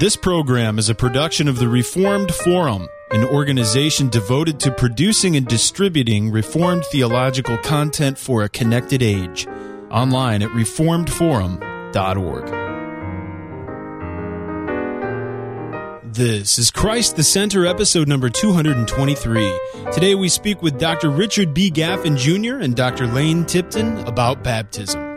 This program is a production of the Reformed Forum, an organization devoted to producing and distributing Reformed theological content for a connected age. Online at reformedforum.org. This is Christ the Center, episode number 223. Today we speak with Dr. Richard B. Gaffin, Jr. and Dr. Lane Tipton about baptism.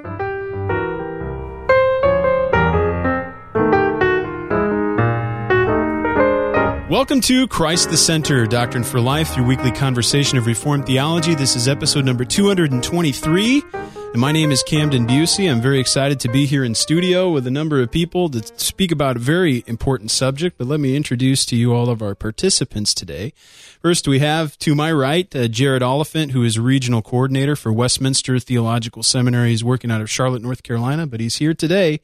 Welcome to Christ the Center, Doctrine for Life, your weekly conversation of Reformed theology. This is episode number 223, and my name is Camden Busey. I'm very excited to be here in studio with a number of people to speak about a very important subject, but let me introduce to you all of our participants today. First, we have, to my right, Jared Oliphant, who is Regional Coordinator for Westminster Theological Seminary. He's working out of Charlotte, North Carolina, but he's here today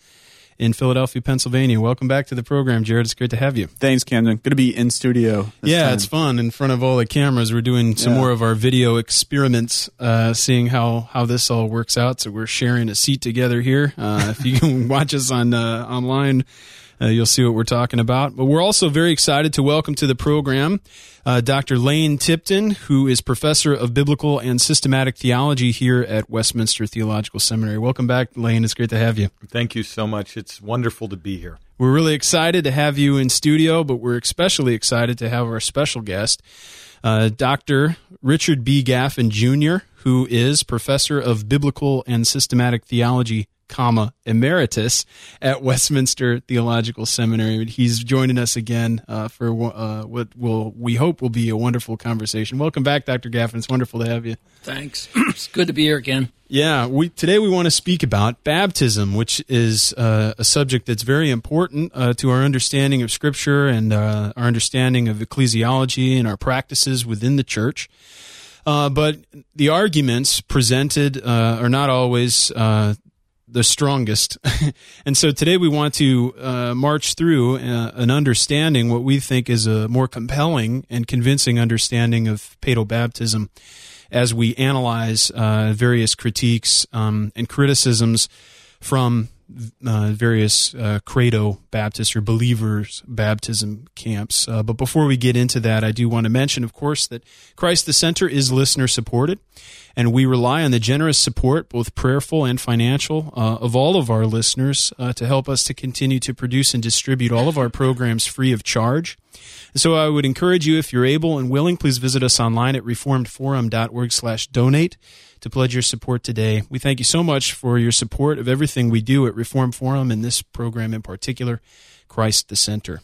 in Philadelphia, Pennsylvania. Welcome back to the program, Jared. It's great to have you. Thanks, Camden. Good to be in studio this time. It's fun. In front of all the cameras, we're doing some more of our video experiments, seeing how this all works out. So we're sharing a seat together here. If you can watch us on online, you'll see what we're talking about. But we're also very excited to welcome to the program Dr. Lane Tipton, who is Professor of Biblical and Systematic Theology here at Westminster Theological Seminary. Welcome back, Lane. It's great to have you. Thank you so much. It's wonderful to be here. We're really excited to have you in studio, but we're especially excited to have our special guest, Dr. Richard B. Gaffin, Jr., who is Professor of Biblical and Systematic Theology Emeritus at Westminster Theological Seminary. He's joining us again for what we hope will be a wonderful conversation. Welcome back, Dr. Gaffin. It's wonderful to have you. Thanks. It's good to be here again. Yeah, today we want to speak about baptism, which is a subject that's very important to our understanding of Scripture and our understanding of ecclesiology and our practices within the church. But the arguments presented are not always the strongest. And so today we want to march through an understanding, what we think is a more compelling and convincing understanding of paedobaptism as we analyze various critiques and criticisms from various credo-Baptist or believers' baptism camps. But before we get into that, I do want to mention, of course, that Christ the Center is listener-supported, and we rely on the generous support, both prayerful and financial, of all of our listeners to help us to continue to produce and distribute all of our programs free of charge. And so I would encourage you, if you're able and willing, please visit us online at reformedforum.org/donate. to pledge your support today. We thank you so much for your support of everything we do at Reformed Forum and this program in particular, Christ the Center.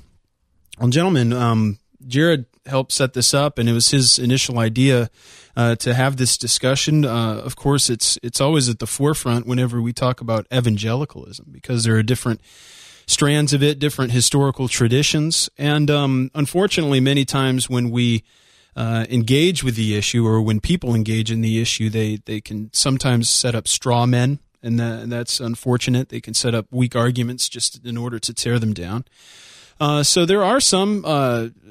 Well, gentlemen, Jared helped set this up, and it was his initial idea to have this discussion. Of course, it's always at the forefront whenever we talk about evangelicalism, because there are different strands of it, different historical traditions, and unfortunately, many times when we engage with the issue, or when people engage in the issue, they can sometimes set up straw men, and that's unfortunate. They can set up weak arguments just in order to tear them down. So there are some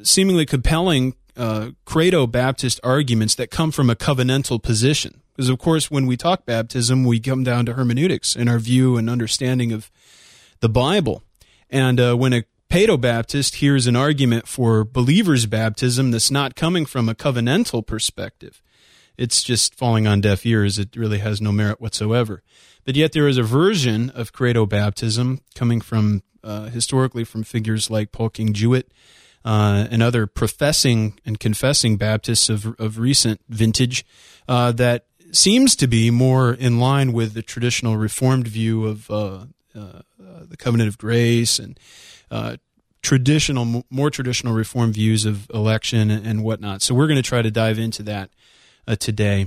seemingly compelling credo-Baptist arguments that come from a covenantal position. Because, of course, when we talk baptism, we come down to hermeneutics and our view and understanding of the Bible. And when a paedobaptist hears an argument for believers' baptism that's not coming from a covenantal perspective, it's just falling on deaf ears. It really has no merit whatsoever. But yet there is a version of credo-baptism coming from, historically, from figures like Paul King Jewett and other professing and confessing Baptists of recent vintage that seems to be more in line with the traditional Reformed view of the covenant of grace and more traditional Reformed views of election and whatnot. So we're going to try to dive into that today.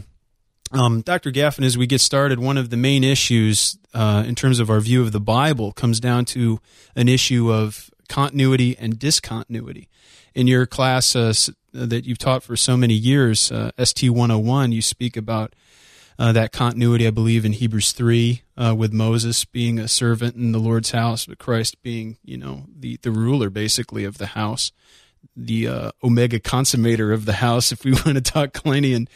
Dr. Gaffin, as we get started, one of the main issues in terms of our view of the Bible comes down to an issue of continuity and discontinuity. In your class that you've taught for so many years, ST 101, you speak about that continuity, I believe, in Hebrews 3, with Moses being a servant in the Lord's house, but Christ being, the ruler, basically, of the house, the omega consummator of the house, if we want to talk Kleinian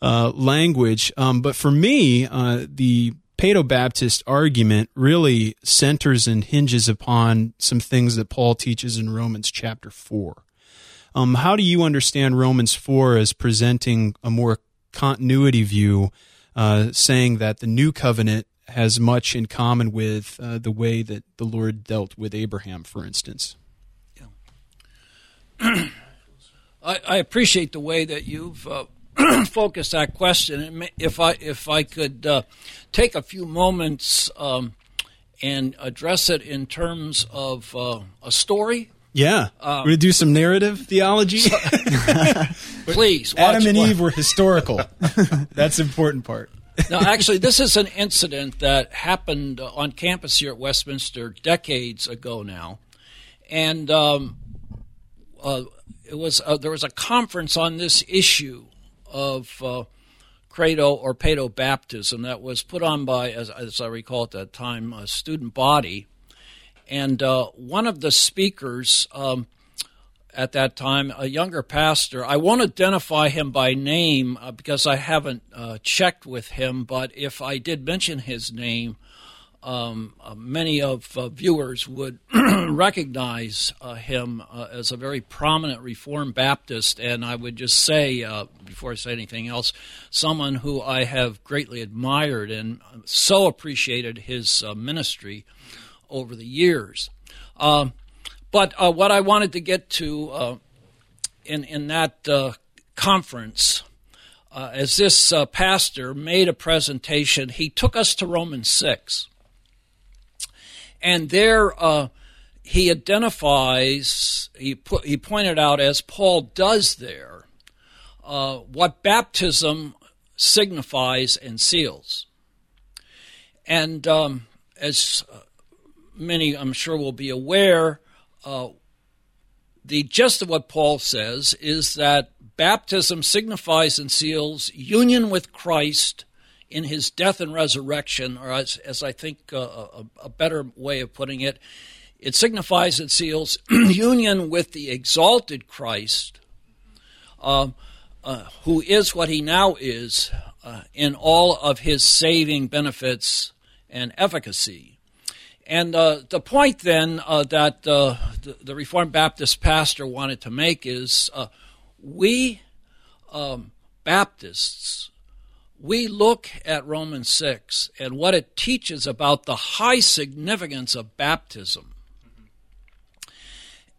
language. But for me, the credo-baptist argument really centers and hinges upon some things that Paul teaches in Romans chapter 4. How do you understand Romans 4 as presenting a more continuity view, saying that the new covenant has much in common with the way that the Lord dealt with Abraham, for instance? Yeah. I appreciate the way that you've focused that question. And if I could take a few moments and address it in terms of a story. Yeah. We're going to do some narrative theology. Please. Adam and Eve were historical. That's an important part. No, actually, this is an incident that happened on campus here at Westminster decades ago now. And it was there was a conference on this issue of credo or paedo-baptism that was put on by, as I recall at that time, a student body. And one of the speakers at that time, a younger pastor, I won't identify him by name because I haven't checked with him, but if I did mention his name, many of viewers would recognize him as a very prominent Reformed Baptist, and I would just say, before I say anything else, someone who I have greatly admired and so appreciated his ministry over the years. But what I wanted to get to in that conference as this pastor made a presentation, he took us to Romans 6. And there he identifies, he pointed out, as Paul does there, what baptism signifies and seals. And as many, I'm sure, will be aware, the gist of what Paul says is that baptism signifies and seals union with Christ in his death and resurrection, or as I think a better way of putting it, it signifies and seals union with the exalted Christ, who is what he now is in all of his saving benefits and efficacy. And the point then that the Reformed Baptist pastor wanted to make is we Baptists, we look at Romans 6 and what it teaches about the high significance of baptism.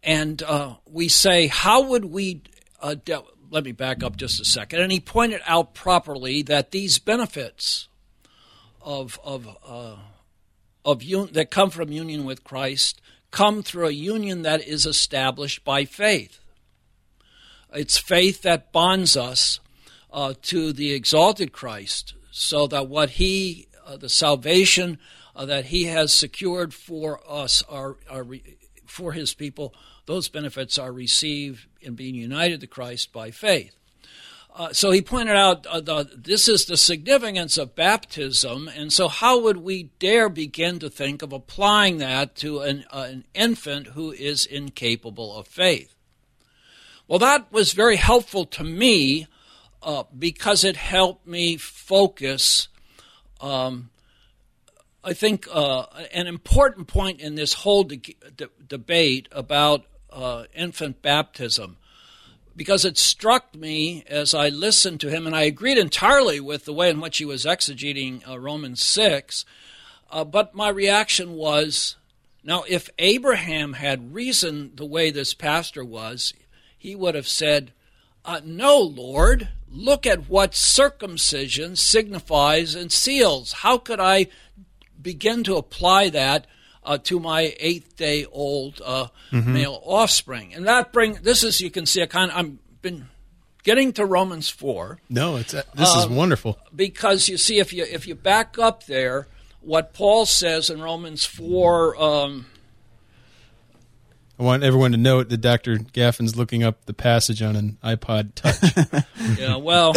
And we say, how would we let me back up just a second. And he pointed out properly that these benefits that come from union with Christ come through a union that is established by faith. It's faith that bonds us to the exalted Christ, so that what he, the salvation that he has secured for us, for his people, those benefits are received in being united to Christ by faith. So he pointed out this is the significance of baptism, and so how would we dare begin to think of applying that to an infant who is incapable of faith? Well, that was very helpful to me because it helped me focus, I think, an important point in this whole debate about infant baptism. Because it struck me as I listened to him, and I agreed entirely with the way in which he was exegeting Romans 6, but my reaction was, now if Abraham had reasoned the way this pastor was, he would have said, no, Lord, look at what circumcision signifies and seals. How could I begin to apply that to my 8-day-old male offspring? And that you can see a kind of, I've been getting to Romans 4. No, this is wonderful. Because you see, if you back up there, what Paul says in Romans 4. I want everyone to note that Dr. Gaffin's looking up the passage on an iPod Touch. Yeah, well.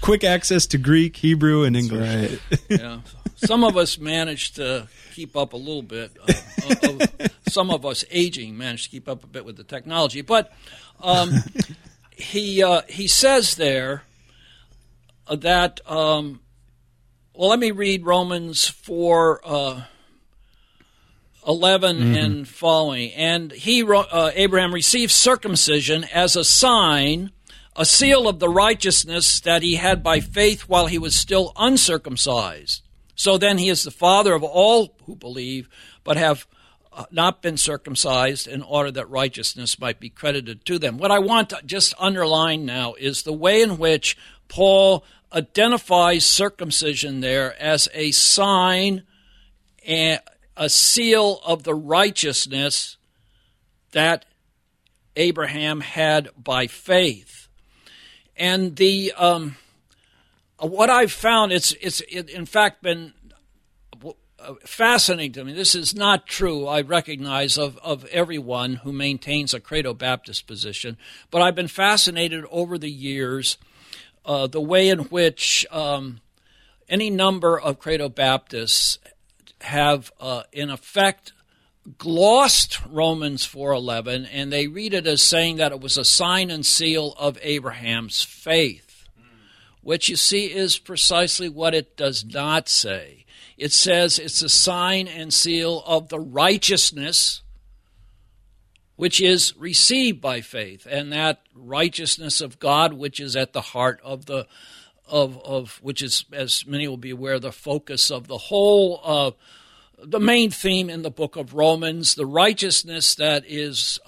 Quick access to Greek, Hebrew, and English. Right. Yeah. Some of us managed to keep up a little bit. Some of us aging managed to keep up a bit with the technology. But he says there that Well, let me read Romans 4:11 and following. And he, Abraham, received circumcision as a sign, a seal of the righteousness that he had by faith while he was still uncircumcised. So then he is the father of all who believe, but have not been circumcised, in order that righteousness might be credited to them. What I want to just underline now is the way in which Paul identifies circumcision there as a sign, a seal of the righteousness that Abraham had by faith. And the what I've found, it's in fact been fascinating to me. This is not true, I recognize, of everyone who maintains a credo-baptist position, but I've been fascinated over the years the way in which any number of credo-baptists have, in effect, glossed Romans 4:11, and they read it as saying that it was a sign and seal of Abraham's faith, which you see is precisely what it does not say. It says it's a sign and seal of the righteousness which is received by faith, and that righteousness of God which is at the heart of the which is, as many will be aware, the focus of the whole of the main theme in the book of Romans, the righteousness that is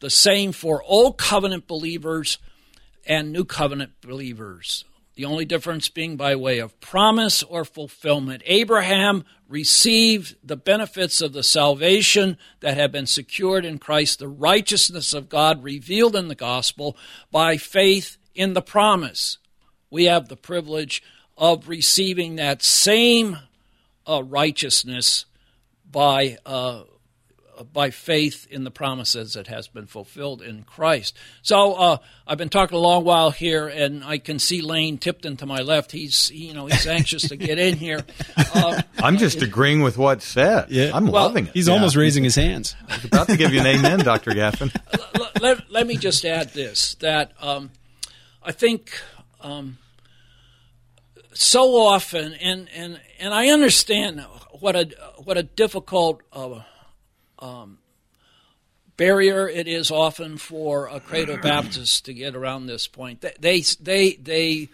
the same for Old Covenant believers and New Covenant believers. The only difference being by way of promise or fulfillment. Abraham received the benefits of the salvation that had been secured in Christ, the righteousness of God revealed in the gospel by faith in the promise. We have the privilege of receiving that same righteousness by faith in the promises that has been fulfilled in Christ. So I've been talking a long while here, and I can see Lane Tipton to my left. He's anxious to get in here. I'm just agreeing with what's said. Yeah. I'm loving it. He's almost raising his hands. I was about to give you an amen, Dr. Gaffin. Let me just add this, that I think so often, and I understand what a difficult barrier it is often for a credo-baptist to get around this point. They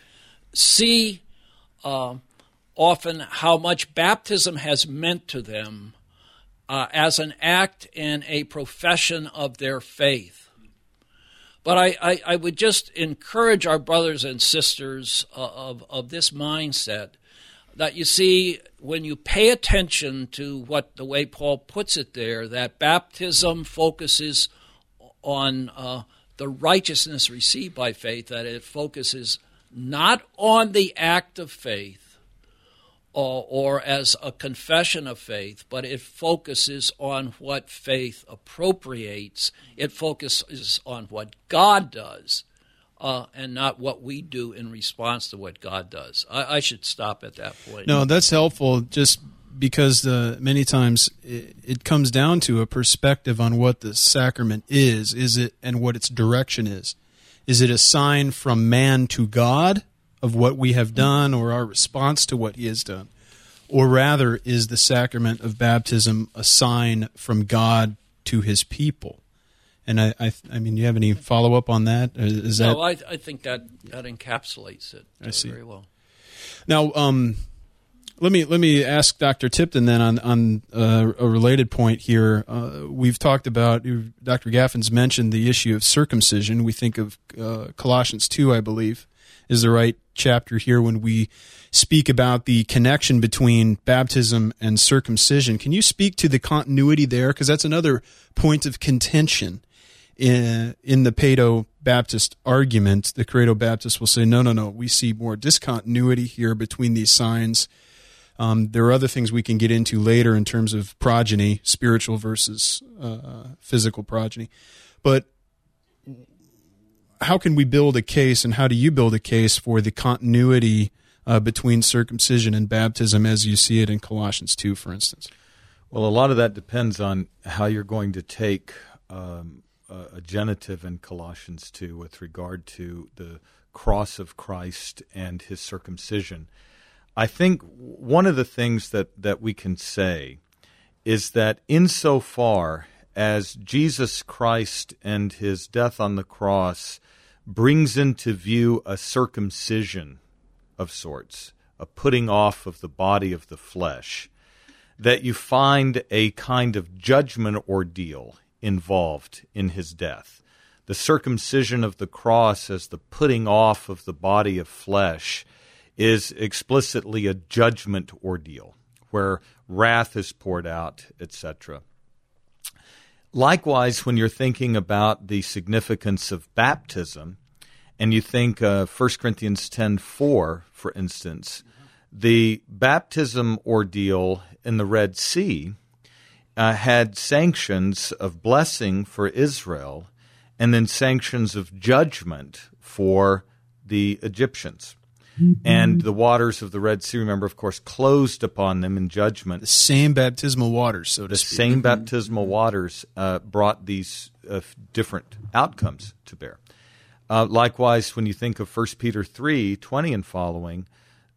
see often how much baptism has meant to them as an act and a profession of their faith. But I would just encourage our brothers and sisters of this mindset that, you see, when you pay attention to the way Paul puts it there, that baptism focuses on the righteousness received by faith, that it focuses not on the act of faith or as a confession of faith, but it focuses on what faith appropriates. It focuses on what God does, and not what we do in response to what God does. I should stop at that point. No, that's helpful, just because many times it comes down to a perspective on what the sacrament is it, and what its direction is. Is it a sign from man to God of what we have done or our response to what he has done? Or rather, is the sacrament of baptism a sign from God to his people? And I mean, do you have any follow-up on that? No, I think that encapsulates it very well. Now, let me ask Dr. Tipton then on a related point here. We've talked about, Dr. Gaffin's mentioned the issue of circumcision. We think of Colossians 2, I believe, is the right chapter here when we speak about the connection between baptism and circumcision. Can you speak to the continuity there? Because that's another point of contention in the credo-baptist argument. The credo-baptist will say, no, we see more discontinuity here between these signs. There are other things we can get into later in terms of progeny, spiritual versus physical progeny. But how can we build a case, and how do you build a case for the continuity between circumcision and baptism as you see it in Colossians 2, for instance? Well, a lot of that depends on how you're going to take a genitive in Colossians 2 with regard to the cross of Christ and his circumcision. I think one of the things that we can say is that insofar as Jesus Christ and his death on the cross brings into view a circumcision of sorts, a putting off of the body of the flesh, that you find a kind of judgment ordeal involved in his death. The circumcision of the cross as the putting off of the body of flesh is explicitly a judgment ordeal where wrath is poured out, etc. Likewise, when you're thinking about the significance of baptism, and you think 1 Corinthians 10:4, for instance, the baptism ordeal in the Red Sea had sanctions of blessing for Israel and then sanctions of judgment for the Egyptians. Mm-hmm. And the waters of the Red Sea, remember, of course, closed upon them in judgment. The same baptismal waters, so to speak. The same baptismal waters brought these different outcomes to bear. Likewise, when you think of 1 Peter 3:20 and following,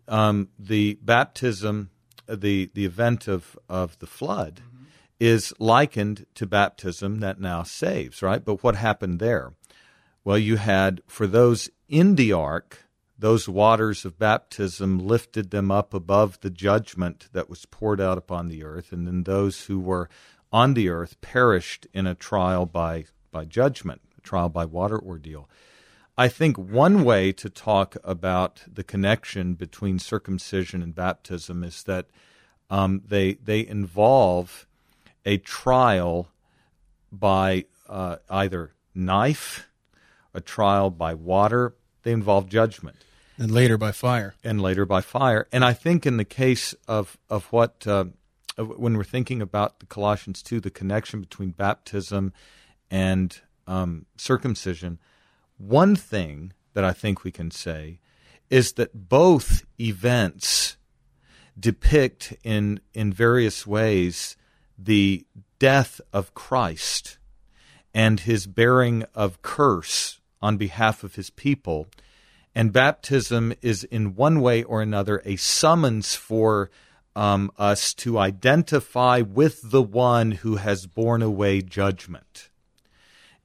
the baptism, the event of the flood, mm-hmm. is likened to baptism that now saves, right? But what happened there? Well, you had, for those in the ark, those waters of baptism lifted them up above the judgment that was poured out upon the earth, and then those who were on the earth perished in a trial by judgment, a trial by water ordeal. I think one way to talk about the connection between circumcision and baptism is that they involve a trial by either knife, a trial by water. They involve judgment. And later by fire. And I think in the case of what, when we're thinking about the Colossians 2, the connection between baptism and circumcision, one thing that I think we can say is that both events depict in various ways the death of Christ and his bearing of curse on behalf of his people. And baptism is in one way or another a summons for us to identify with the one who has borne away judgment.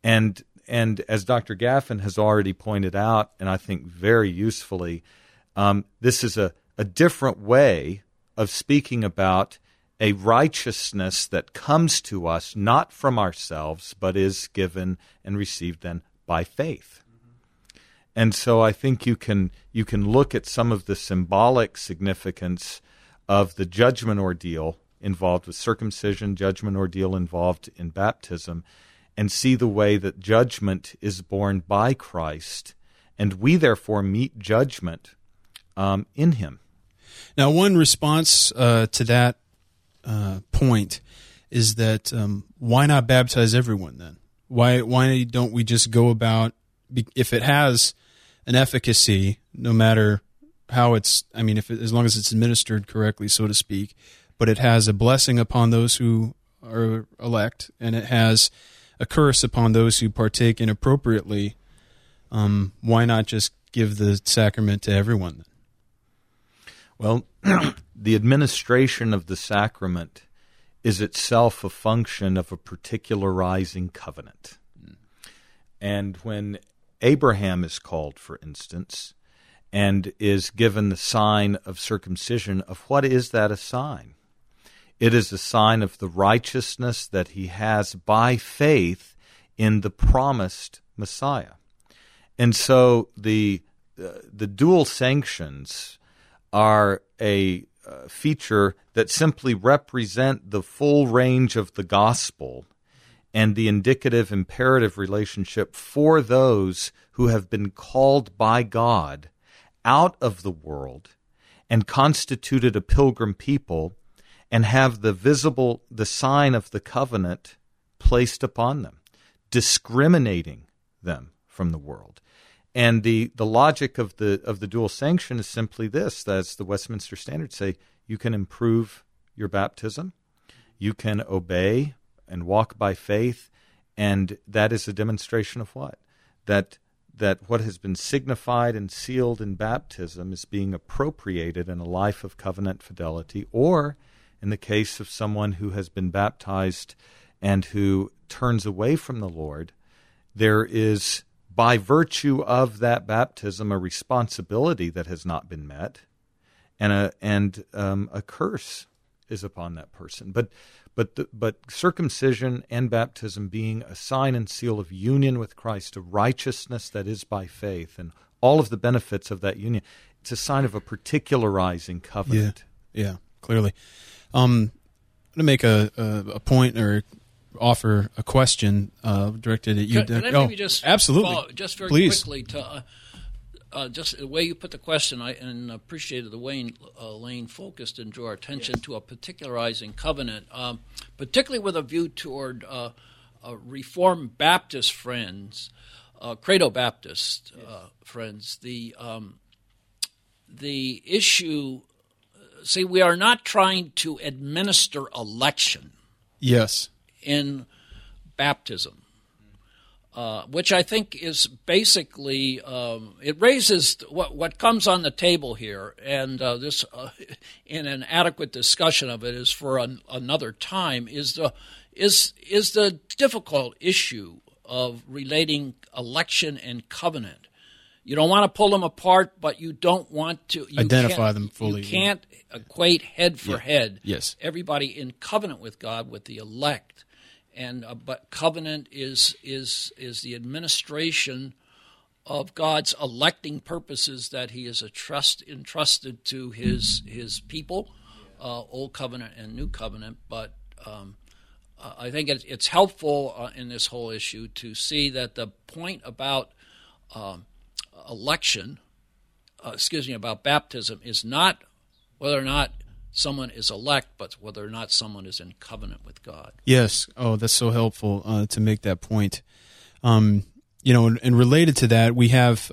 And as Dr. Gaffin has already pointed out, and I think very usefully, this is a different way of speaking about a righteousness that comes to us not from ourselves, but is given and received then by faith. And so I think you can look at some of the symbolic significance of the judgment ordeal involved with circumcision, judgment ordeal involved in baptism, and see the way that judgment is borne by Christ, and we therefore meet judgment in him. Now, one response to that point is that why not baptize everyone then? Why don't we just go about, if it has an efficacy, no matter how it's, I mean, as long as it's administered correctly, so to speak, but it has a blessing upon those who are elect, and it has a curse upon those who partake inappropriately, why not just give the sacrament to everyone? Well, the administration of the sacrament is itself a function of a particularizing covenant. And when Abraham is called, for instance, and is given the sign of circumcision, of what is that a sign? It is a sign of the righteousness that he has by faith in the promised Messiah. And so the dual sanctions are a feature that simply represent the full range of the gospel and the indicative imperative relationship for those who have been called by God out of the world and constituted a pilgrim people and have the sign of the covenant placed upon them, discriminating them from the world. And the logic of the dual sanction is simply this, as the Westminster Standards say, you can improve your baptism, you can obey and walk by faith, and that is a demonstration of what? That that what has been signified and sealed in baptism is being appropriated in a life of covenant fidelity, or in the case of someone who has been baptized and who turns away from the Lord, there is, by virtue of that baptism, a responsibility that has not been met, and a curse is upon that person. But circumcision and baptism being a sign and seal of union with Christ, a righteousness that is by faith, and all of the benefits of that union, it's a sign of a particularizing covenant. Yeah, clearly. I'm going to make a point or offer a question directed at you. Can I maybe just absolutely follow, just very please. Quickly to just the way you put the question, I appreciated the way Lane focused and drew our attention to a particularizing covenant, particularly with a view toward Reformed Baptist friends, credo-Baptist friends. The issue, see, we are not trying to administer election. Yes. In baptism, which I think is basically, it raises what comes on the table here, and this, in an adequate discussion of it, is for another time. Is the difficult issue of relating election and covenant. You don't want to pull them apart, but you don't want to identify them fully. You can't equate head for head. Yes, everybody in covenant with God with the elect. And but covenant is the administration of God's electing purposes that He is entrusted to His people, old covenant and new covenant. But I think it's helpful in this whole issue to see that the point about about baptism is not whether or not someone is elect, but whether or not someone is in covenant with God. Yes. Oh, that's so helpful to make that point. And related to that, we have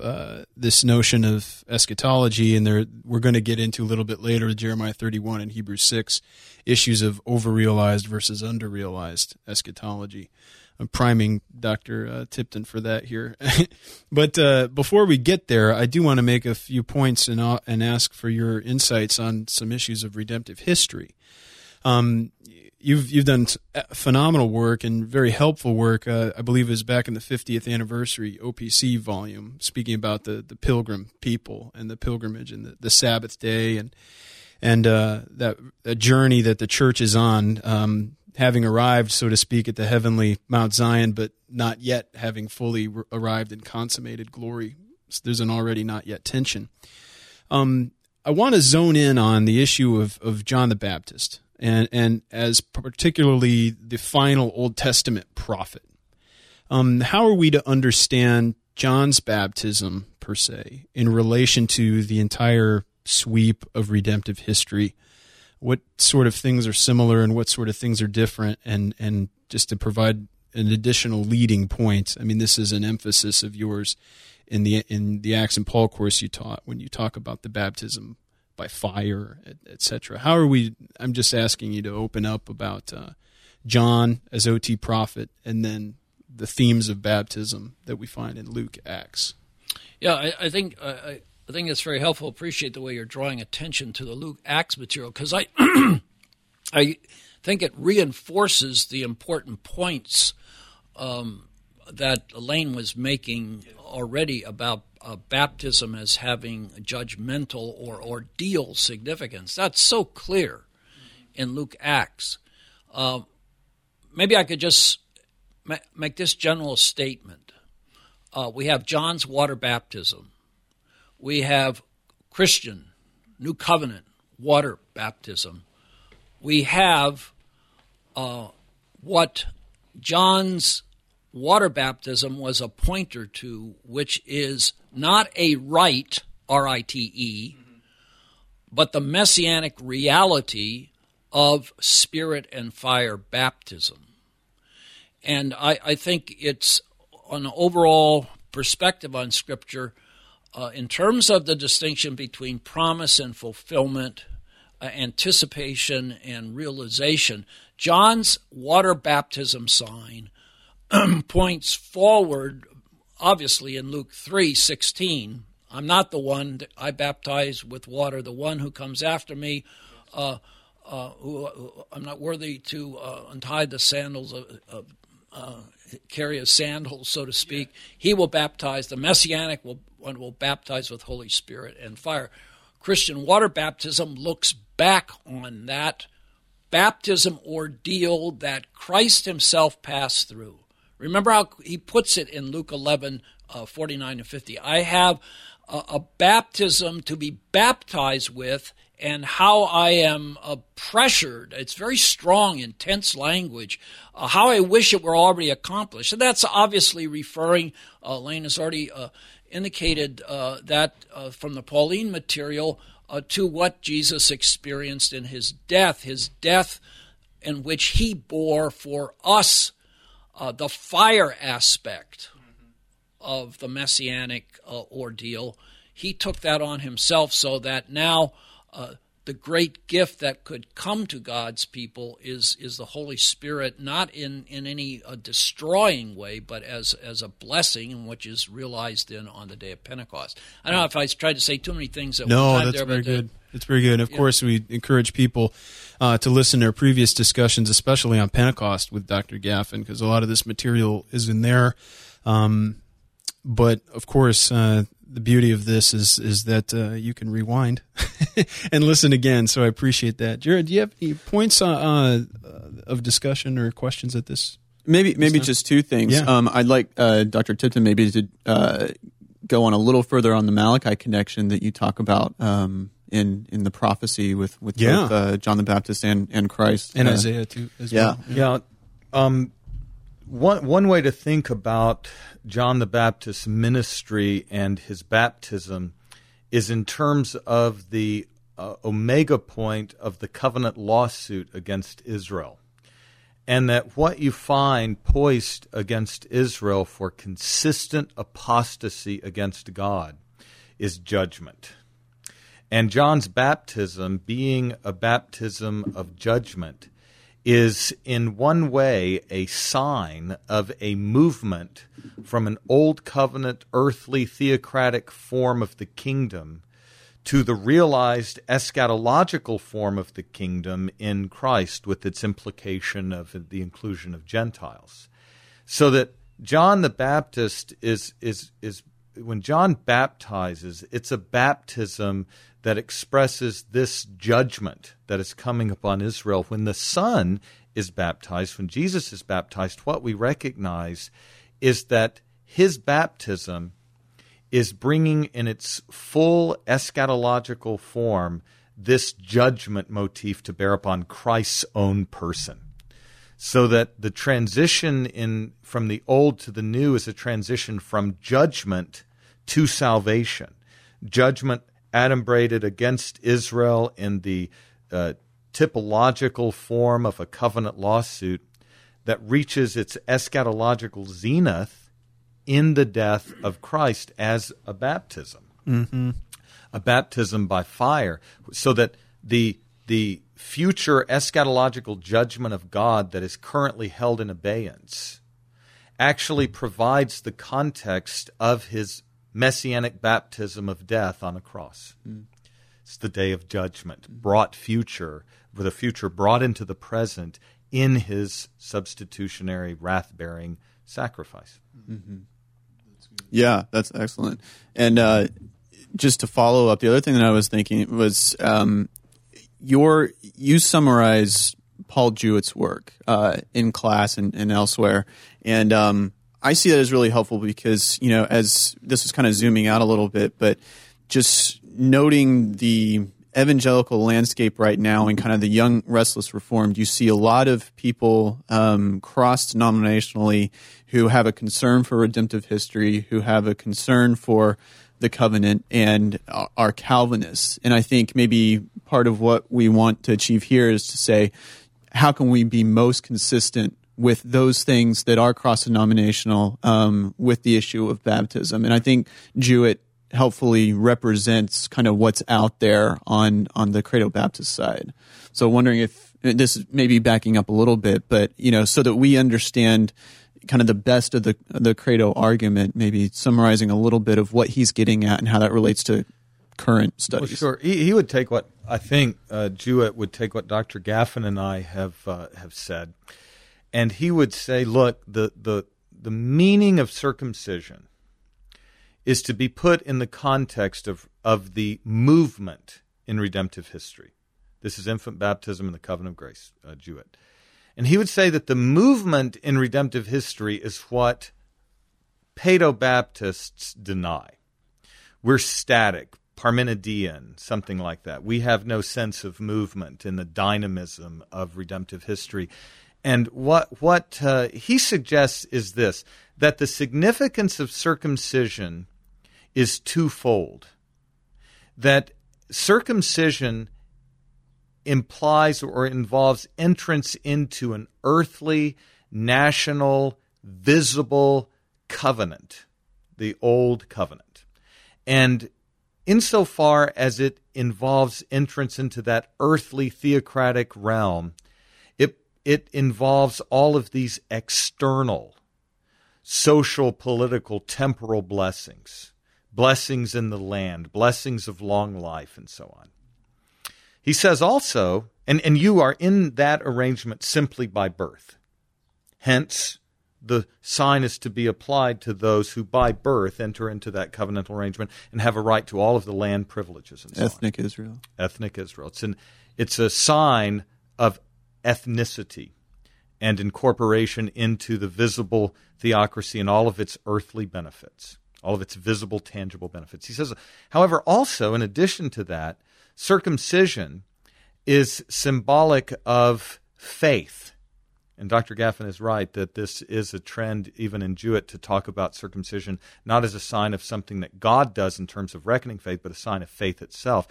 this notion of eschatology, and we're going to get into a little bit later, Jeremiah 31 and Hebrews 6, issues of overrealized versus underrealized eschatology. I'm priming Dr. Tipton for that here. But before we get there, I do want to make a few points and ask for your insights on some issues of redemptive history. You've done phenomenal work and very helpful work. I believe it was back in the 50th anniversary OPC volume, speaking about the pilgrim people and the pilgrimage and the Sabbath day and that journey that the church is on, having arrived, so to speak, at the heavenly Mount Zion, but not yet having fully arrived in consummated glory. So there's an already not yet tension. I want to zone in on the issue of John the Baptist and as particularly the final Old Testament prophet. How are we to understand John's baptism, per se, in relation to the entire sweep of redemptive history? What sort of things are similar and what sort of things are different? And just to provide an additional leading point, I mean, this is an emphasis of yours in the Acts and Paul course you taught when you talk about the baptism by fire, et cetera. How are we? I'm just asking you to open up about John as OT prophet and then the themes of baptism that we find in Luke, Acts. Yeah, I think it's very helpful. Appreciate the way you're drawing attention to the Luke Acts material because I think it reinforces the important points that Lane was making already about baptism as having judgmental or ordeal significance. That's so clear in Luke Acts. Maybe I could just make this general statement. We have John's water baptism. We have Christian, New Covenant, water baptism. We have what John's water baptism was a pointer to, which is not a rite, R-I-T-E, but the messianic reality of spirit and fire baptism. And I think it's an overall perspective on Scripture. In terms of the distinction between promise and fulfillment, anticipation and realization, John's water baptism sign points forward obviously in Luke 3:16, I'm not the one that I baptize with water. The one who comes after me, who I'm not worthy to untie the sandals of carry his sandals, so to speak. He will baptize. The Messianic one will baptize with Holy Spirit and fire. Christian water baptism looks back on that baptism ordeal that Christ himself passed through. Remember how he puts it in Luke 11:49-50. I have a baptism to be baptized with, and how I am pressured. It's very strong, intense language. How I wish it were already accomplished. And that's obviously referring, Lane has already indicated that from the Pauline material, to what Jesus experienced in his death in which he bore for us the fire aspect of the Messianic ordeal. He took that on himself so that now the great gift that could come to God's people is the Holy Spirit, not in any destroying way, but as a blessing, which is realized on the day of Pentecost. I don't know if I tried to say too many things at one time. No, that's very good. It's very good. And of course, we encourage people to listen to our previous discussions, especially on Pentecost with Dr. Gaffin, because a lot of this material is in there. But of course, the beauty of this is that you can rewind and listen again. So I appreciate that. Jared, do you have any points of discussion or questions at this? Maybe just two things. Yeah. I'd like Dr. Tipton maybe to go on a little further on the Malachi connection that you talk about in the prophecy with both John the Baptist and Christ. And Isaiah too as well. Yeah. One way to think about John the Baptist's ministry and his baptism is in terms of the omega point of the covenant lawsuit against Israel, and that what you find poised against Israel for consistent apostasy against God is judgment. And John's baptism, being a baptism of judgment, is in one way a sign of a movement from an old covenant, earthly, theocratic form of the kingdom to the realized eschatological form of the kingdom in Christ, with its implication of the inclusion of Gentiles. So that John the Baptist is when John baptizes, it's a baptism that expresses this judgment that is coming upon Israel. When the Son is baptized, when Jesus is baptized, what we recognize is that his baptism is bringing in its full eschatological form this judgment motif to bear upon Christ's own person. So that the transition from the old to the new is a transition from judgment to salvation. Judgment adumbrated against Israel in the typological form of a covenant lawsuit that reaches its eschatological zenith in the death of Christ as a baptism. Mm-hmm. A baptism by fire, so that the future eschatological judgment of God that is currently held in abeyance actually provides the context of his messianic baptism of death on a cross. Mm. It's the day of judgment, with a future brought into the present in his substitutionary wrath-bearing sacrifice. Mm-hmm. Yeah, that's excellent. And just to follow up, the other thing that I was thinking was you summarize Paul Jewett's work in class and elsewhere, and I see that as really helpful because, you know, as this is kind of zooming out a little bit, but just noting the evangelical landscape right now and kind of the young, restless Reformed, you see a lot of people cross-denominationally who have a concern for redemptive history, who have a concern for the covenant, and are Calvinists. And I think maybe part of what we want to achieve here is to say, how can we be most consistent with those things that are cross-denominational with the issue of baptism? And I think Jewett helpfully represents kind of what's out there on the credo-baptist side. So wondering if this is maybe backing up a little bit, but, you know, so that we understand kind of the best of the credo argument, maybe summarizing a little bit of what he's getting at and how that relates to current studies. Well, sure. He would take what I think Jewett would take what Dr. Gaffin and I have said, and he would say, look, the meaning of circumcision is to be put in the context of the movement in redemptive history. This is infant baptism and the covenant of grace, Jewett. And he would say that the movement in redemptive history is what paedo-baptists deny. We're static, Parmenidean, something like that. We have no sense of movement in the dynamism of redemptive history. And what he suggests is this, that the significance of circumcision is twofold, that circumcision implies or involves entrance into an earthly, national, visible covenant, the old covenant. And insofar as it involves entrance into that earthly theocratic realm, it involves all of these external, social, political, temporal blessings, blessings in the land, blessings of long life, and so on. He says also, and you are in that arrangement simply by birth. Hence, the sign is to be applied to those who by birth enter into that covenantal arrangement and have a right to all of the land privileges and so on. Ethnic Israel. Ethnic Israel. It's a sign of ethnicity and incorporation into the visible theocracy and all of its earthly benefits, all of its visible, tangible benefits. He says, however, also, in addition to that, circumcision is symbolic of faith. And Dr. Gaffin is right that this is a trend even in Jewett to talk about circumcision not as a sign of something that God does in terms of reckoning faith, but a sign of faith itself.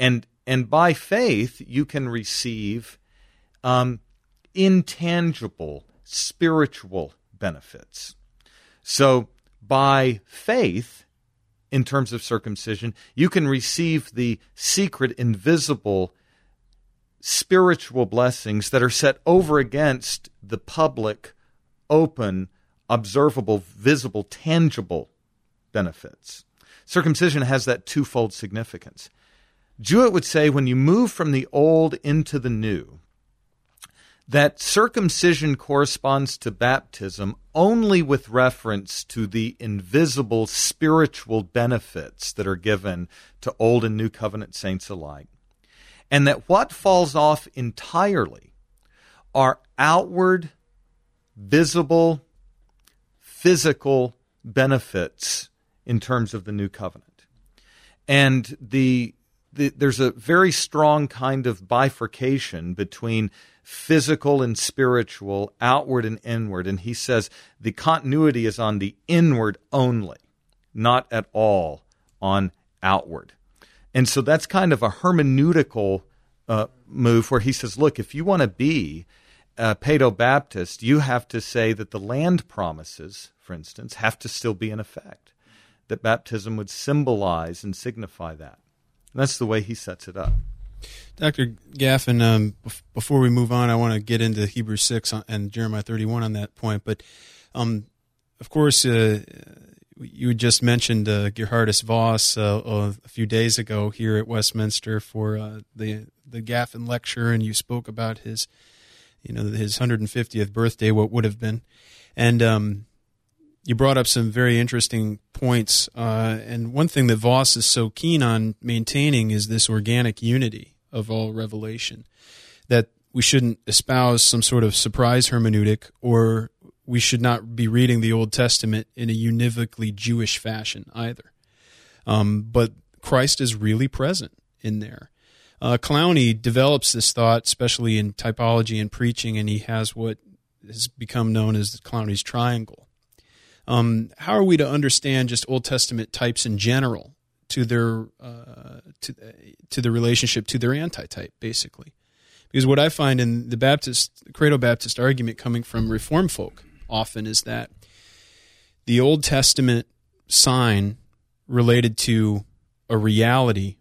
And by faith, you can receive intangible spiritual benefits. So by faith, in terms of circumcision, you can receive the secret, invisible spiritual blessings that are set over against the public, open, observable, visible, tangible benefits. Circumcision has that twofold significance. Jewett would say when you move from the old into the new, that circumcision corresponds to baptism only with reference to the invisible spiritual benefits that are given to Old and New Covenant saints alike, and that what falls off entirely are outward, visible, physical benefits in terms of the New Covenant. And there's a very strong kind of bifurcation between physical and spiritual, outward and inward. And he says the continuity is on the inward only, not at all on outward. And so that's kind of a hermeneutical move where he says, look, if you want to be a paedo-baptist, you have to say that the land promises, for instance, have to still be in effect, that baptism would symbolize and signify that. And that's the way he sets it up. Dr. Gaffin, before we move on, I want to get into Hebrews 6 and Jeremiah 31 on that point. But, of course, you just mentioned Gerhardus Voss a few days ago here at Westminster for the Gaffin lecture, and you spoke about his 150th birthday, what would have been. And you brought up some very interesting points, and one thing that Voss is so keen on maintaining is this organic unity of all revelation, that we shouldn't espouse some sort of surprise hermeneutic, or we should not be reading the Old Testament in a univocally Jewish fashion either. But Christ is really present in there. Clowney develops this thought, especially in typology and preaching, and he has what has become known as Clowney's triangle. How are we to understand just Old Testament types in general to their to the relationship to their antitype, basically? Because what I find in the credo-baptist argument coming from Reformed folk often is that the Old Testament sign related to a reality,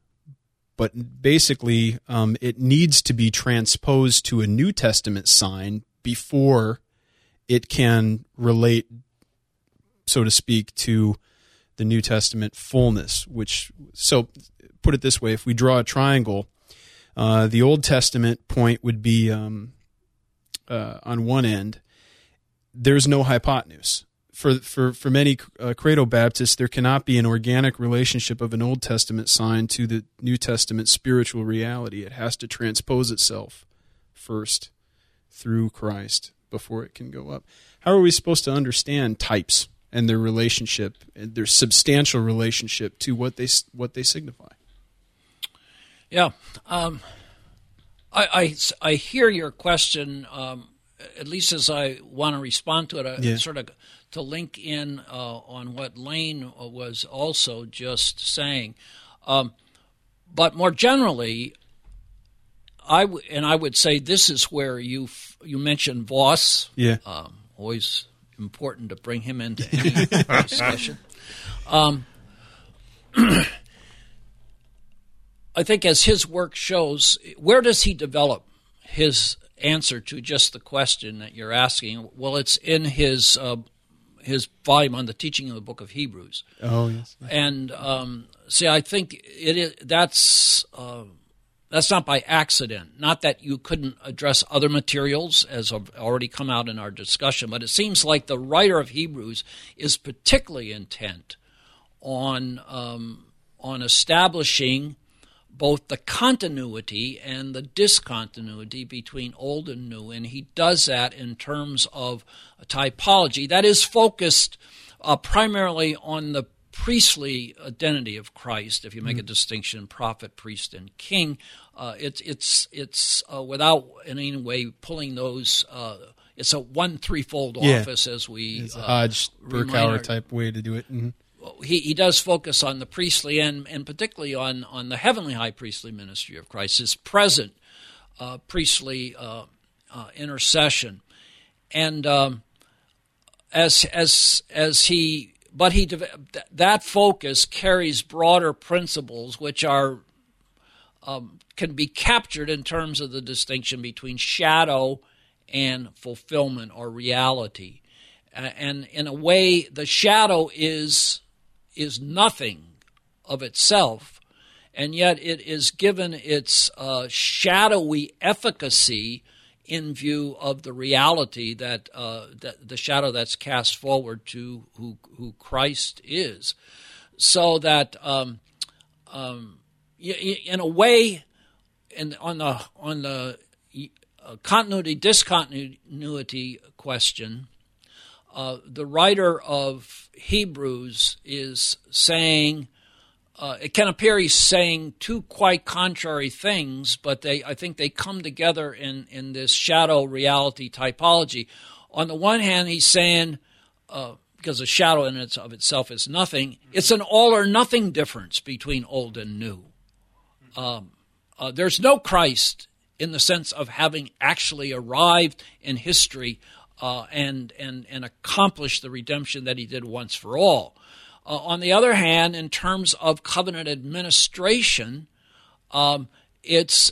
but basically it needs to be transposed to a New Testament sign before it can relate, so to speak, to the New Testament fullness, which, so put it this way, if we draw a triangle, the Old Testament point would be on one end, there's no hypotenuse. For many credo-baptists, there cannot be an organic relationship of an Old Testament sign to the New Testament spiritual reality. It has to transpose itself first through Christ before it can go up. How are we supposed to understand types and their relationship, and their substantial relationship to what they signify? Yeah, I hear your question. At least as I want to respond to it, sort of to link in on what Lane was also just saying. But more generally, I would say this is where you mentioned Voss. Yeah. Always important to bring him into any discussion. I think as his work shows, where does he develop his answer to just the question that you're asking? Well, it's in his volume on the teaching of the book of Hebrews. Oh, yes. And see, I think it is, that's not by accident. Not that you couldn't address other materials, as have already come out in our discussion, but it seems like the writer of Hebrews is particularly intent on establishing both the continuity and the discontinuity between old and new, and he does that in terms of typology that is focused primarily on the priestly identity of Christ. If you make a distinction, prophet, priest, and king, it's without in any way pulling those. It's a 1 3-fold office, as we it's a Hodge Berkauer type way to do it. Mm-hmm. He does focus on the priestly and particularly on the heavenly high priestly ministry of Christ, his present priestly intercession, and that focus carries broader principles which are can be captured in terms of the distinction between shadow and fulfillment or reality, and in a way, the shadow is nothing of itself, and yet it is given its shadowy efficacy in view of the reality that the shadow that's cast forward to who Christ is. So that in a way, on the continuity discontinuity question, the writer of Hebrews is saying, it can appear he's saying two quite contrary things, but I think they come together in this shadow reality typology. On the one hand, he's saying, because the shadow in and of itself is nothing, it's an all or nothing difference between old and new. There's no Christ in the sense of having actually arrived in history and accomplish the redemption that he did once for all. On the other hand, in terms of covenant administration, there's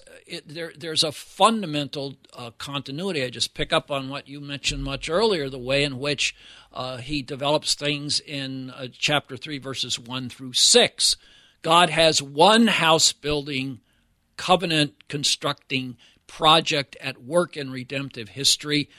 a fundamental continuity. I just pick up on what you mentioned much earlier, the way in which he develops things in chapter 3, verses 1 through 6. God has one house-building, covenant-constructing project at work in redemptive history,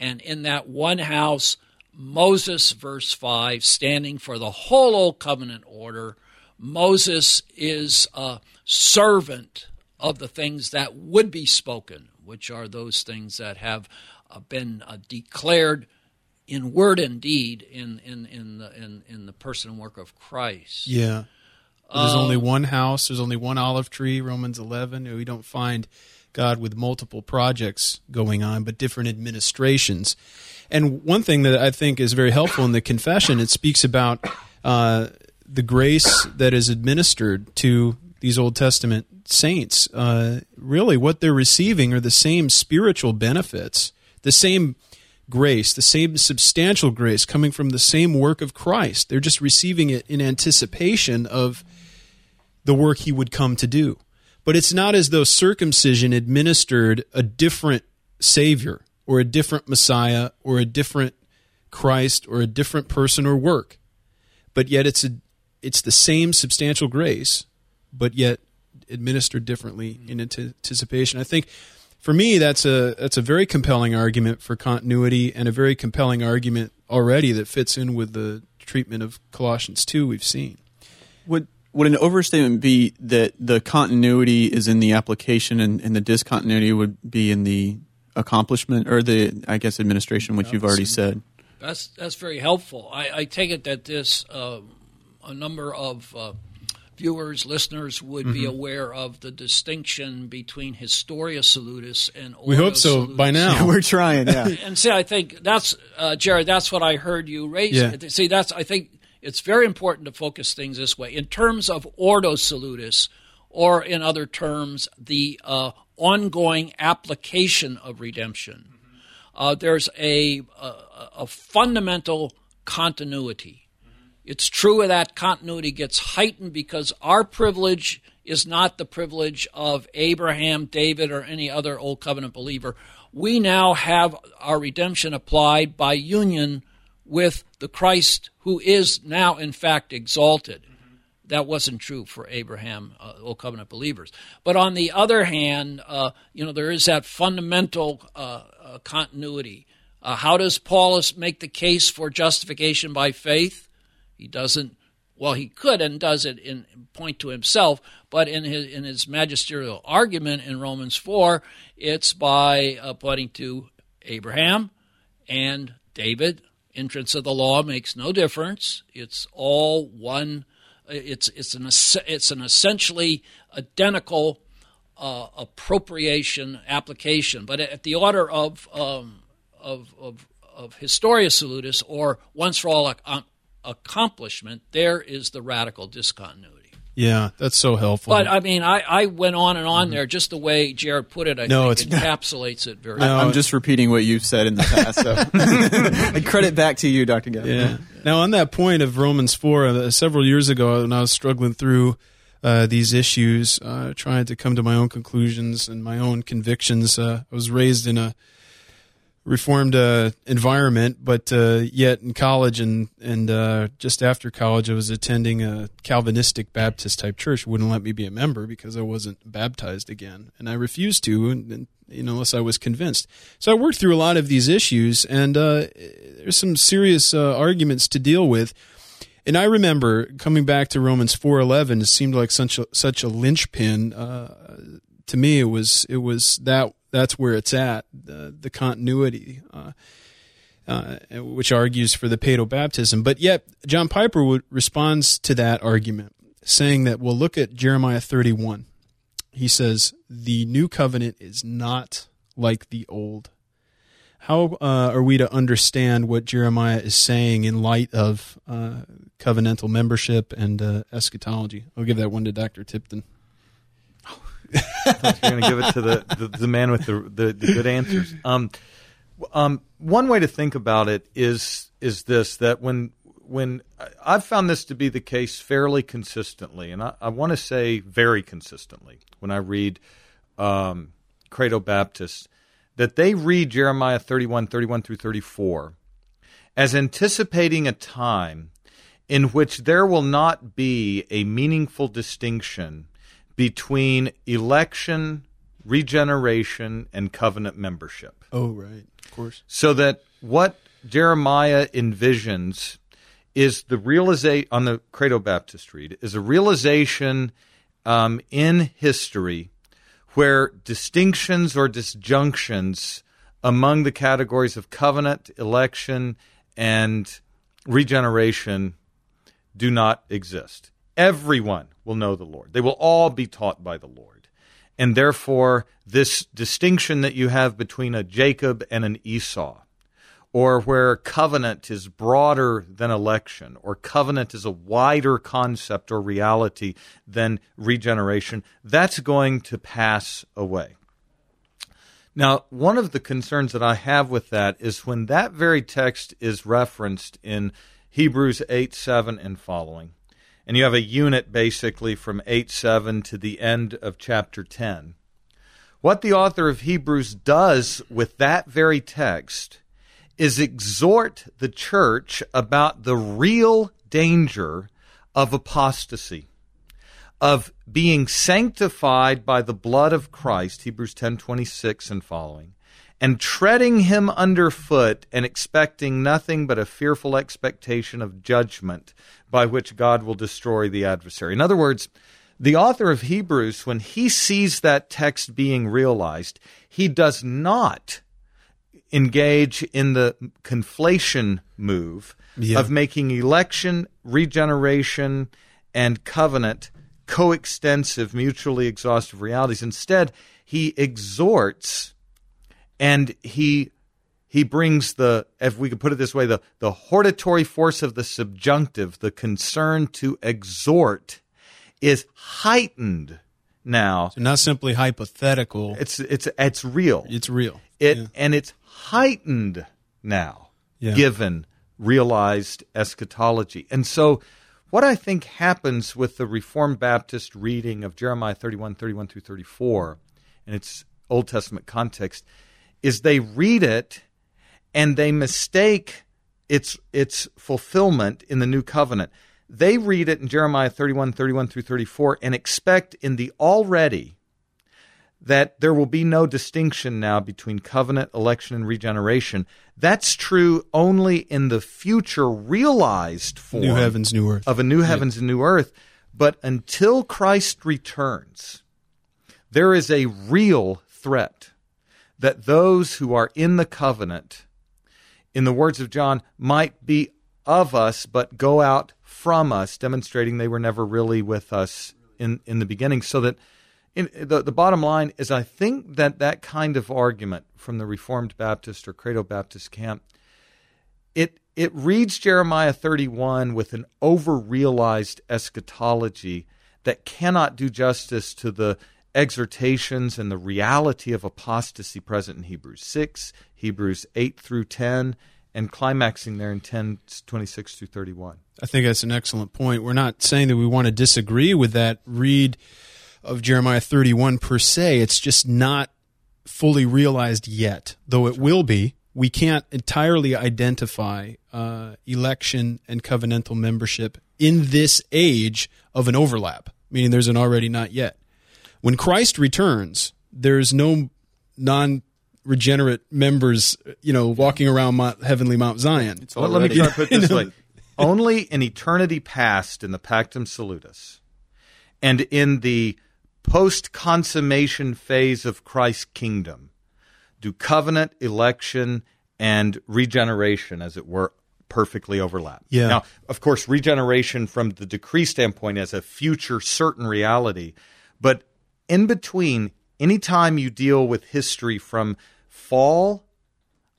and in that one house, Moses, verse 5, standing for the whole Old Covenant order, Moses is a servant of the things that would be spoken, which are those things that have been declared in word and deed in the person and work of Christ. Yeah. There's only one house. There's only one olive tree, Romans 11. We don't find God with multiple projects going on, but different administrations. And one thing that I think is very helpful in the confession, it speaks about the grace that is administered to these Old Testament saints. Really, what they're receiving are the same spiritual benefits, the same grace, the same substantial grace coming from the same work of Christ. They're just receiving it in anticipation of the work he would come to do. But it's not as though circumcision administered a different Savior or a different Messiah or a different Christ or a different person or work. But yet it's the same substantial grace, but yet administered differently in anticipation. I think for me that's a very compelling argument for continuity, and a very compelling argument already that fits in with the treatment of Colossians 2 we've seen. Would an overstatement be that the continuity is in the application and the discontinuity would be in the accomplishment or the, I guess, administration, which you've already said? That's very helpful. I take it that this a number of viewers, listeners would be aware of the distinction between Historia Salutis and Ordo Salutis. We hope so by now. Yeah, we're trying, yeah. And see, I think that's, Jared, that's what I heard you raise. Yeah. See, I think it's very important to focus things this way. In terms of Ordo Salutis, or in other terms, the ongoing application of redemption, there's a fundamental continuity. It's true that continuity gets heightened because our privilege is not the privilege of Abraham, David, or any other Old Covenant believer. We now have our redemption applied by union with the Christ who is now, in fact, exalted. That wasn't true for Abraham, Old Covenant believers. But on the other hand, there is that fundamental continuity. How does Paulus make the case for justification by faith? He doesn't, well, he could and does it in point to himself, but in his magisterial argument in Romans 4, it's by pointing to Abraham and David. Entrance of the law makes no difference. It's all one. It's an essentially identical application, but at the order of Historia Salutis, or once for all accomplishment, there is the radical discontinuity. Yeah, that's so helpful. But I mean, I went on and on there, just the way Jared put it. I think it encapsulates it very well. I'm just repeating what you've said in the past. So. I credit back to you, Dr. Gaffin. Yeah. Now, on that point of Romans 4, several years ago, when I was struggling through these issues, trying to come to my own conclusions and my own convictions, I was raised in a Reformed environment, but yet in college and just after college, I was attending a Calvinistic Baptist type church. Wouldn't let me be a member because I wasn't baptized again, and I refused to, and unless I was convinced. So I worked through a lot of these issues, and there's some serious arguments to deal with. And I remember coming back to Romans 4:11. It seemed like such a linchpin to me. It was that. That's where it's at, the continuity, which argues for the credo-baptism. But yet, John Piper responds to that argument, saying that, well, look at Jeremiah 31. He says, the new covenant is not like the old. How are we to understand what Jeremiah is saying in light of covenantal membership and eschatology? I'll give that one to Dr. Tipton. I thought you were going to give it to the man with the good answers. One way to think about it is this, that when I've found this to be the case fairly consistently, and I want to say very consistently when I read Credo Baptists, that they read Jeremiah 31 through 34 as anticipating a time in which there will not be a meaningful distinction between election, regeneration, and covenant membership. Oh, right. Of course. So that what Jeremiah envisions is the realization, on the Credo Baptist read, is a realization in history where distinctions or disjunctions among the categories of covenant, election, and regeneration do not exist. Everyone will know the Lord. They will all be taught by the Lord. And therefore, this distinction that you have between a Jacob and an Esau, or where covenant is broader than election, or covenant is a wider concept or reality than regeneration, that's going to pass away. Now, one of the concerns that I have with that is when that very text is referenced in Hebrews 8:7 and following, and you have a unit basically from 8:7 to the end of chapter 10, What the author of Hebrews does with that very text is exhort the church about the real danger of apostasy, of being sanctified by the blood of Christ, Hebrews 10:26 and following, and treading him underfoot and expecting nothing but a fearful expectation of judgment by which God will destroy the adversary. In other words, the author of Hebrews, when he sees that text being realized, he does not engage in the conflation move of making election, regeneration, and covenant coextensive, mutually exhaustive realities. Instead, he exhorts and he brings the, if we could put it this way, the hortatory force of the subjunctive, the concern to exhort, is heightened now. So not simply hypothetical. It's real. It's real. And it's heightened now, given realized eschatology. And so what I think happens with the Reformed Baptist reading of Jeremiah 31:31 through 34 in its Old Testament context is they read it and they mistake its fulfillment in the New Covenant. They read it in Jeremiah 31:31 through 34 and expect in the already that there will be no distinction now between covenant, election, and regeneration. That's true only in the future realized form new heavens, new earth. Of a new heavens and new earth. But until Christ returns, there is a real threat that those who are in the covenant, in the words of John, might be of us but go out from us, demonstrating they were never really with us in the beginning. So that the bottom line is I think that kind of argument from the Reformed Baptist or credo-baptist camp, it reads Jeremiah 31 with an over-realized eschatology that cannot do justice to the exhortations and the reality of apostasy present in Hebrews 6, Hebrews 8 through 10, and climaxing there in 10:26 through 31. I think that's an excellent point. We're not saying that we want to disagree with that read of Jeremiah 31 per se. It's just not fully realized yet, though it will be. We can't entirely identify election and covenantal membership in this age of an overlap, meaning there's an already not yet. When Christ returns, there's no non-regenerate members, walking around heavenly Mount Zion. Let me try to put it this way. Only in eternity past, in the Pactum Salutis, and in the post-consummation phase of Christ's kingdom, do covenant, election, and regeneration, as it were, perfectly overlap. Yeah. Now, of course, regeneration from the decree standpoint as a future certain reality, but in between, any time you deal with history from fall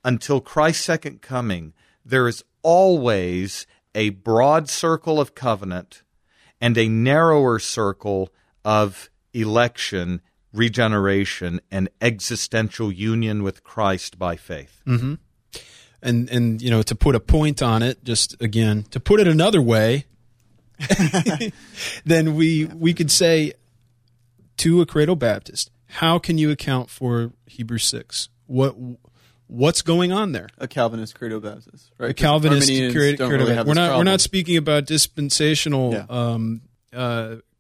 until Christ's second coming, there is always a broad circle of covenant and a narrower circle of election, regeneration, and existential union with Christ by faith. Mm-hmm. And to put a point on it, just again, to put it another way, then we could say, to a credo Baptist, how can you account for Hebrews 6? What's going on there? A Calvinist credo Baptist, right? A Calvinist credo. Really we're not speaking about dispensational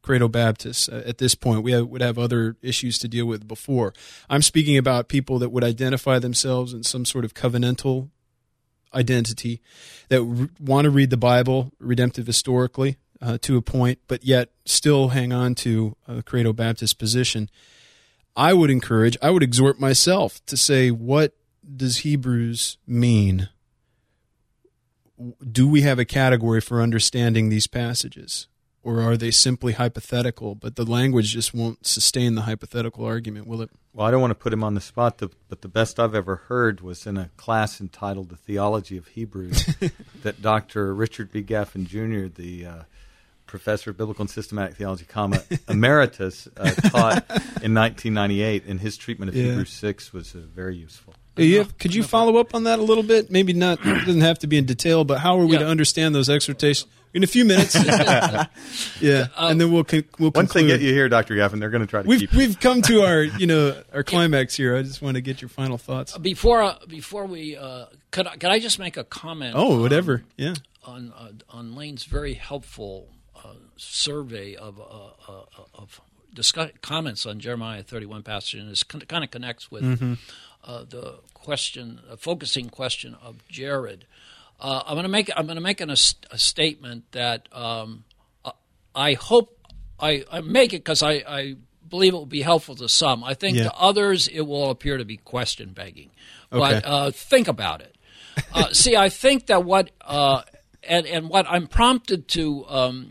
credo Baptists at this point. We would have other issues to deal with before. I'm speaking about people that would identify themselves in some sort of covenantal identity, that want to read the Bible redemptive-historically. To a point, but yet still hang on to a credo-baptist position. I would exhort myself to say, what does Hebrews mean? Do we have a category for understanding these passages? Or are they simply hypothetical, but the language just won't sustain the hypothetical argument, will it? Well, I don't want to put him on the spot, but the best I've ever heard was in a class entitled The Theology of Hebrews that Dr. Richard B. Gaffin, Jr., the professor of biblical and systematic theology, emeritus, taught in 1998, and his treatment of Hebrews 6 was very useful. Could you follow up on that a little bit? Maybe not, it doesn't have to be in detail, but how are we to understand those exhortations? In a few minutes. And then we'll conclude. Once they get you here, Dr. Gaffin, they're going to try to keep you. We've come to our climax here. I just want to get your final thoughts. Before we, could I just make a comment? Oh, whatever. On Lane's very helpful survey of comments on Jeremiah 31 passage, and this kind of connects with the question, focusing question of Jared. I'm going to make a statement that I hope I make it because I believe it will be helpful to some. I think to others it will appear to be question begging, but think about it. See, I think that what and what I'm prompted to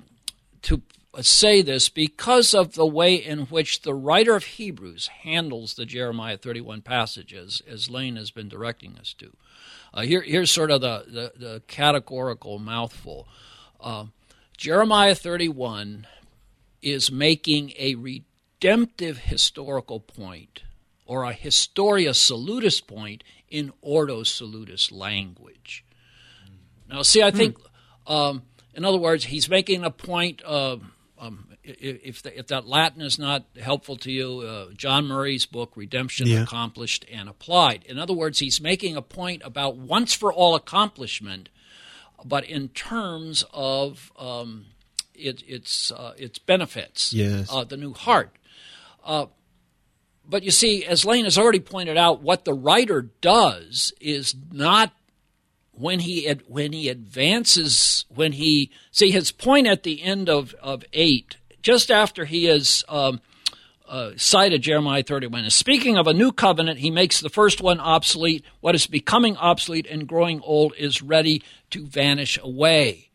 say this because of the way in which the writer of Hebrews handles the Jeremiah 31 passages, as Lane has been directing us to. Here's sort of the categorical mouthful. Jeremiah 31 is making a redemptive historical point, or a historia salutis point, in ordo salutis language. Now, see, I think, in other words, he's making a point of, if that Latin is not helpful to you, John Murray's book, Redemption Accomplished and Applied. In other words, he's making a point about once-for-all accomplishment, but in terms of its benefits, the new heart. But you see, as Lane has already pointed out, what the writer does is not when he advances, see his point at the end of 8, just after he has cited Jeremiah 31, is speaking of a new covenant, he makes the first one obsolete. What is becoming obsolete and growing old is ready to vanish away.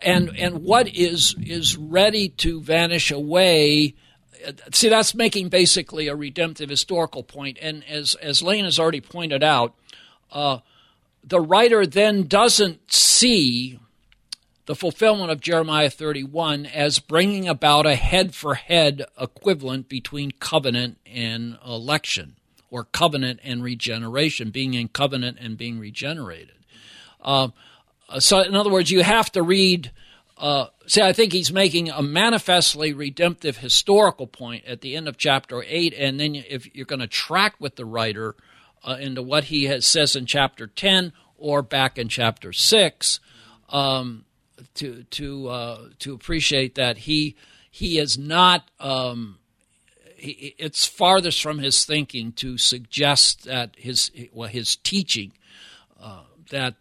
And what is ready to vanish away, see, that's making basically a redemptive historical point. And as Lane has already pointed out, the writer then doesn't see the fulfillment of Jeremiah 31 as bringing about a head-for-head equivalent between covenant and election, or covenant and regeneration, being in covenant and being regenerated. So, in other words, you have to read... see, I think he's making a manifestly redemptive historical point at the end of chapter 8, and then if you're going to track with the writer... into what he says in chapter 10 or back in chapter 6, to appreciate that he is not it's farthest from his thinking to suggest that his teaching that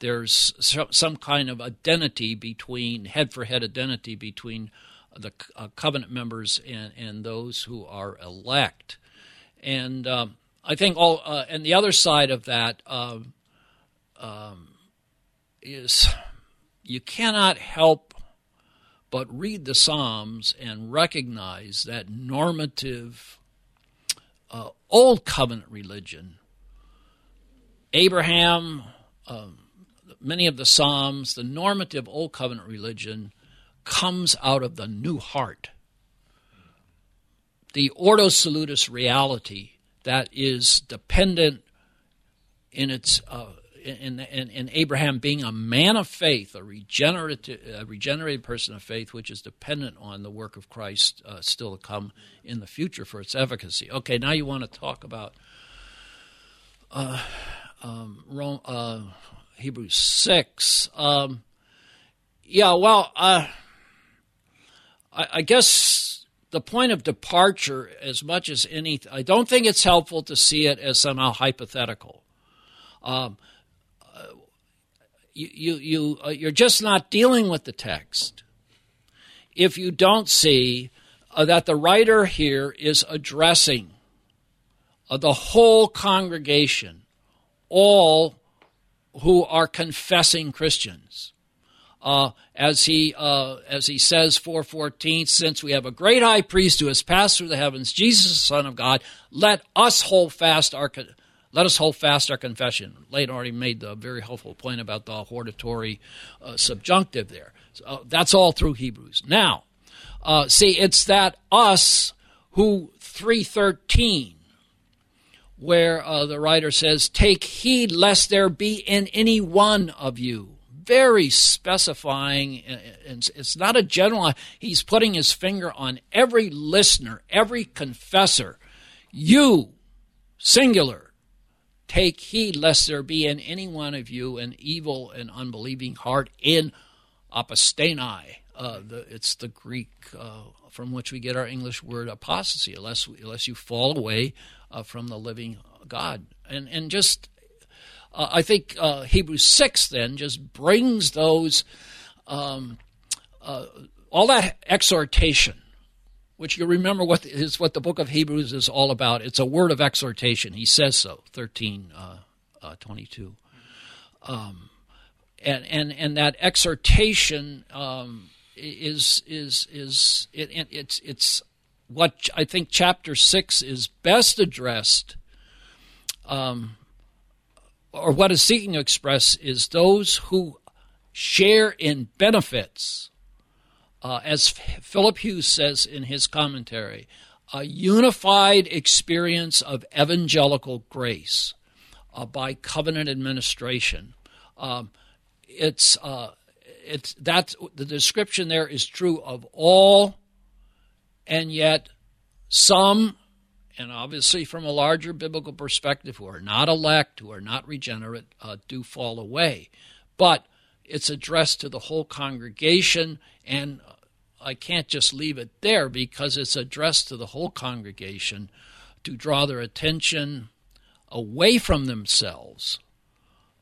there's some kind of identity between head-for-head identity between the covenant members and those who are elect, and. I think all and the other side of that is you cannot help but read the Psalms and recognize that normative old covenant religion, Abraham, many of the Psalms, the normative old covenant religion comes out of the new heart, the ordo salutis reality that is dependent in its in Abraham being a man of faith, a regenerated person of faith, which is dependent on the work of Christ still to come in the future for its efficacy. Okay, now you want to talk about Hebrews 6. I guess... the point of departure, as much as any, I don't think it's helpful to see it as somehow hypothetical. You're just not dealing with the text if you don't see that the writer here is addressing the whole congregation, all who are confessing Christians. As he says, 4:14, since we have a great high priest who has passed through the heavens, Jesus, the Son of God, let us hold fast our confession. Lane already made the very helpful point about the hortatory subjunctive there. So, that's all through Hebrews. Now, see, it's that us who 3:13 where the writer says, "Take heed lest there be in any one of you." Very specifying, and it's not a general, he's putting his finger on every listener, every confessor. You, singular, take heed lest there be in any one of you an evil and unbelieving heart in apostatai. It's the Greek from which we get our English word apostasy, unless you fall away from the living God. And just, I think Hebrews 6 then just brings those, all that exhortation, which you remember what the book of Hebrews is all about. It's a word of exhortation. He says so, 13:22. And that exhortation is what I think chapter 6 is best addressed, or what is seeking to express is those who share in benefits, as Philip Hughes says in his commentary, a unified experience of evangelical grace by covenant administration. It's that the description there is true of all, and yet some, and obviously from a larger biblical perspective, who are not elect, who are not regenerate, do fall away. But it's addressed to the whole congregation, and I can't just leave it there because it's addressed to the whole congregation to draw their attention away from themselves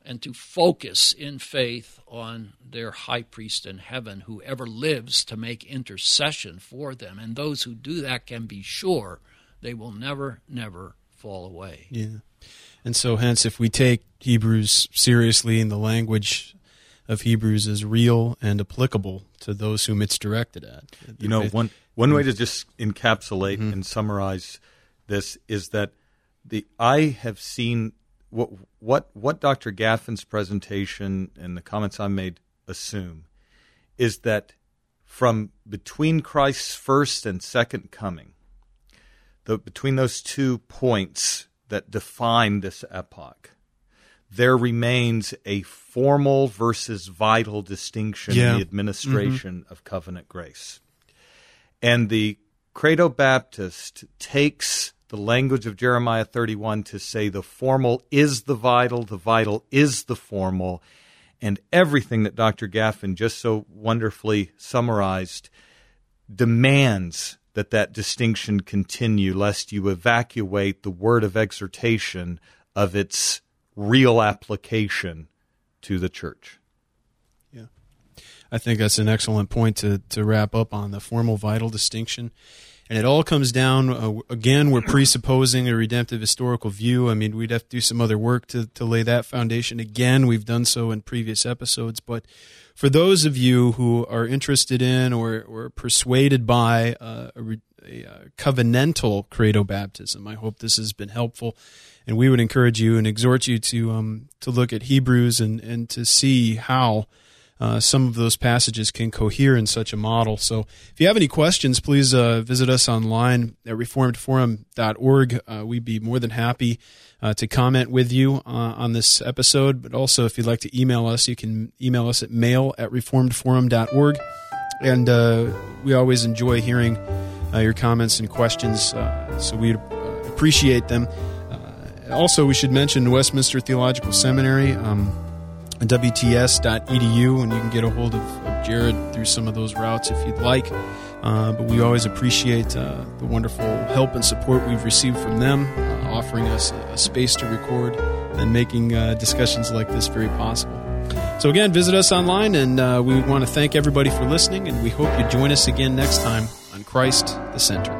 and to focus in faith on their high priest in heaven, who ever lives to make intercession for them. And those who do that can be sure they will never, never fall away. Yeah. And so hence, if we take Hebrews seriously and the language of Hebrews is real and applicable to those whom it's directed at. You know, one way to just encapsulate and summarize this is that I have seen what Dr. Gaffin's presentation and the comments I made assume is that from between Christ's first and second coming, between those 2 points that define this epoch, there remains a formal versus vital distinction in the administration of covenant grace. And the credo-baptist takes the language of Jeremiah 31 to say the formal is the vital is the formal, and everything that Dr. Gaffin just so wonderfully summarized demands that that distinction continue, lest you evacuate the word of exhortation of its real application to the church. Yeah. I think that's an excellent point to wrap up on, the formal vital distinction. And it all comes down, again, we're presupposing a redemptive historical view. I mean, we'd have to do some other work to lay that foundation. Again, we've done so in previous episodes. But for those of you who are interested in or persuaded by a covenantal credo-baptism, I hope this has been helpful. And we would encourage you and exhort you to look at Hebrews and to see how some of those passages can cohere in such a model. So if you have any questions, please visit us online at reformedforum.org. We'd be more than happy to comment with you on this episode. But also, if you'd like to email us, you can email us at mail@reformedforum.org. And we always enjoy hearing your comments and questions, so we appreciate them. Also, we should mention Westminster Theological Seminary, wts.edu, and you can get a hold of Jared through some of those routes if you'd like. But we always appreciate the wonderful help and support we've received from them, offering us a space to record and making discussions like this very possible. So again, visit us online, and we want to thank everybody for listening, and we hope you join us again next time on Christ the Center.